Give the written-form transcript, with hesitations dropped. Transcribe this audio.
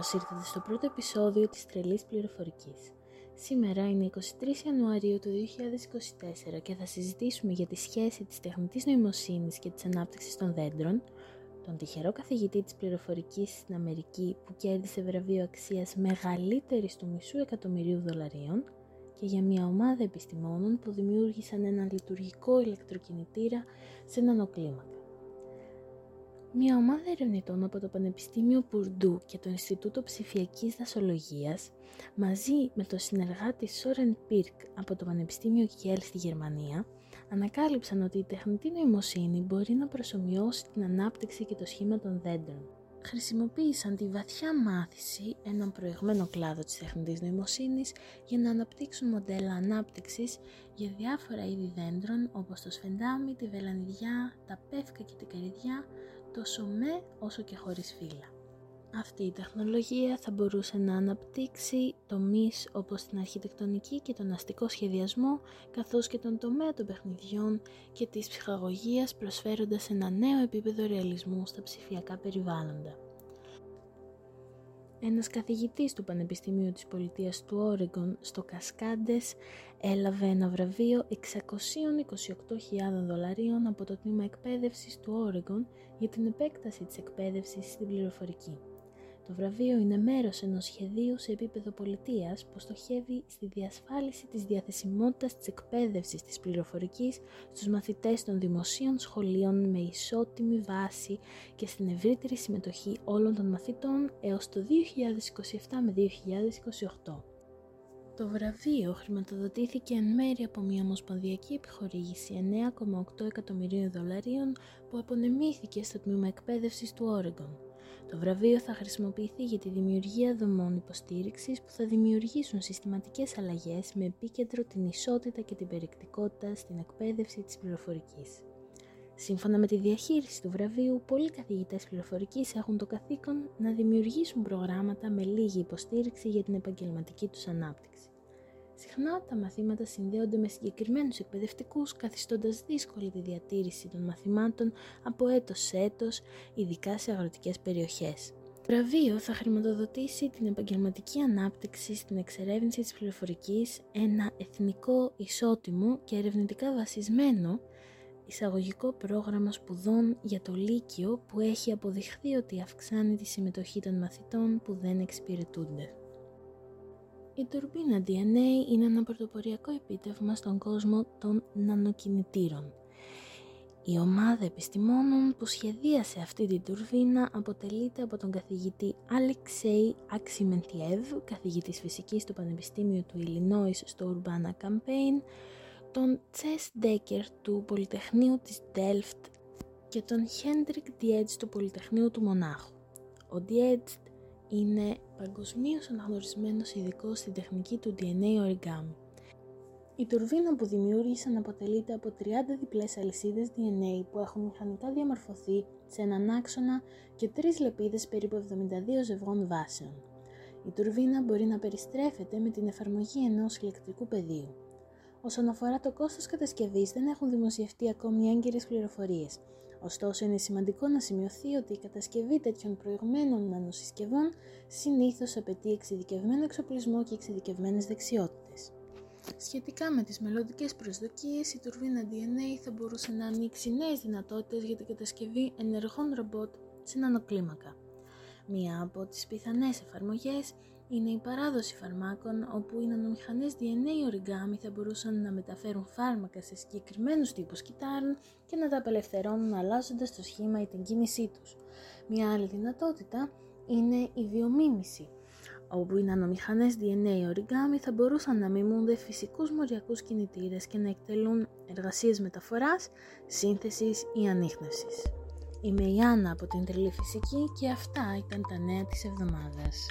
Καλώς ήρθατε στο πρώτο επεισόδιο της Τρελής Πληροφορικής. Σήμερα είναι 23 Ιανουαρίου του 2024 και θα συζητήσουμε για τη σχέση της τεχνητής νοημοσύνης και της ανάπτυξης των δέντρων, τον τυχερό καθηγητή της πληροφορικής στην Αμερική που κέρδισε βραβείο αξίας μεγαλύτερης του $500,000 και για μια ομάδα επιστημόνων που δημιούργησαν έναν λειτουργικό ηλεκτροκινητήρα σε νανοκλίμακα. Μια ομάδα ερευνητών από το Πανεπιστήμιο Πουρντού και το Ινστιτούτο Ψηφιακής Δασολογίας, μαζί με τον συνεργάτη Soren Pirk από το Πανεπιστήμιο Kiel στη Γερμανία, ανακάλυψαν ότι η τεχνητή νοημοσύνη μπορεί να προσομοιώσει την ανάπτυξη και το σχήμα των δέντρων. Χρησιμοποίησαν τη βαθιά μάθηση, έναν προηγμένο κλάδο της τεχνητής νοημοσύνης, για να αναπτύξουν μοντέλα ανάπτυξης για διάφορα είδη δέντρων όπως το σφεντάμι, τη βελανιδιά, τα πεύκα και την καρυδιά, τόσο με όσο και χωρίς φύλλα. Αυτή η τεχνολογία θα μπορούσε να αναπτύξει τομείς όπως την αρχιτεκτονική και τον αστικό σχεδιασμό, καθώς και τον τομέα των παιχνιδιών και της ψυχαγωγίας, προσφέροντας ένα νέο επίπεδο ρεαλισμού στα ψηφιακά περιβάλλοντα. Ένας καθηγητής του Πανεπιστημίου της Πολιτείας του Όρεγκον στο Κασκάντες έλαβε ένα βραβείο $628,000 από το τμήμα εκπαίδευσης του Όρεγκον για την επέκταση της εκπαίδευσης στην πληροφορική. Το βραβείο είναι μέρος ενός σχεδίου σε επίπεδο πολιτείας που στοχεύει στη διασφάλιση της διαθεσιμότητας της εκπαίδευσης της πληροφορικής στους μαθητές των δημοσίων σχολείων με ισότιμη βάση και στην ευρύτερη συμμετοχή όλων των μαθητών έως το 2027 με 2028. Το βραβείο χρηματοδοτήθηκε εν μέρη από μια ομοσπονδιακή επιχορήγηση $9,8 εκατομμυρίων που απονεμήθηκε στο τμήμα εκπαίδευσης του Όρεγκον. Το βραβείο θα χρησιμοποιηθεί για τη δημιουργία δομών υποστήριξης που θα δημιουργήσουν συστηματικές αλλαγές με επίκεντρο την ισότητα και την περιεκτικότητα στην εκπαίδευση της πληροφορικής. Σύμφωνα με τη διαχείριση του βραβείου, πολλοί καθηγητές πληροφορικής έχουν το καθήκον να δημιουργήσουν προγράμματα με λίγη υποστήριξη για την επαγγελματική τους ανάπτυξη. Συχνά τα μαθήματα συνδέονται με συγκεκριμένους εκπαιδευτικούς, καθιστώντας δύσκολη τη διατήρηση των μαθημάτων από έτος σε έτος, ειδικά σε αγροτικές περιοχές. Το βραβείο θα χρηματοδοτήσει την επαγγελματική ανάπτυξη στην εξερεύνηση της πληροφορικής, ένα εθνικό, ισότιμο και ερευνητικά βασισμένο εισαγωγικό πρόγραμμα σπουδών για το Λύκειο που έχει αποδειχθεί ότι αυξάνει τη συμμετοχή των μαθητών που δεν εξυπηρετούνται. Η Τουρβίνα DNA είναι ένα πρωτοποριακό επίτευγμα στον κόσμο των νανοκινητήρων. Η ομάδα επιστημόνων που σχεδίασε αυτή την τουρβίνα αποτελείται από τον καθηγητή Alexei Aksimenthiev, καθηγητής φυσικής του Πανεπιστήμιου του Ιλινόης στο Urbana Campaign, τον Cess Dekker του Πολυτεχνείου της Δέλφτ και τον Χέντρικ Dietz του Πολυτεχνείου του Μονάχου. Ο Dietz είναι παγκοσμίως αναγνωρισμένος ειδικός στην τεχνική του DNA Origami. Η τουρβίνα που δημιούργησαν αποτελείται από 30 διπλές αλυσίδες DNA που έχουν μηχανικά διαμορφωθεί σε έναν άξονα και 3 λεπίδες περίπου 72 ζευγών βάσεων. Η τουρβίνα μπορεί να περιστρέφεται με την εφαρμογή ενός ηλεκτρικού πεδίου. Όσον αφορά το κόστος κατασκευής, δεν έχουν δημοσιευτεί ακόμη έγκυρες πληροφορίες. Ωστόσο, είναι σημαντικό να σημειωθεί ότι η κατασκευή τέτοιων προηγμένων νανοσυσκευών συνήθως απαιτεί εξειδικευμένο εξοπλισμό και εξειδικευμένες δεξιότητες. Σχετικά με τις μελλοντικές προσδοκίες, η τουρβίνα DNA θα μπορούσε να ανοίξει νέες δυνατότητες για την κατασκευή ενεργών ρομπότ σε νανοκλίμακα. Μία από τις πιθανές εφαρμογές είναι η παράδοση φαρμάκων, όπου οι νανομηχανές DNA Origami θα μπορούσαν να μεταφέρουν φάρμακα σε συγκεκριμένους τύπους κυτάρων και να τα απελευθερώνουν αλλάζοντας το σχήμα ή την κίνησή τους. Μια άλλη δυνατότητα είναι η βιομίμηση, όπου οι νανομηχανές DNA Origami θα μπορούσαν να μιμούνται φυσικούς μοριακούς κινητήρες και να εκτελούν εργασίες μεταφοράς, σύνθεσης ή ανίχνευσης. Είμαι η Άννα από την Τρελή Φυσική και αυτά ήταν τα νέα της εβδομάδας.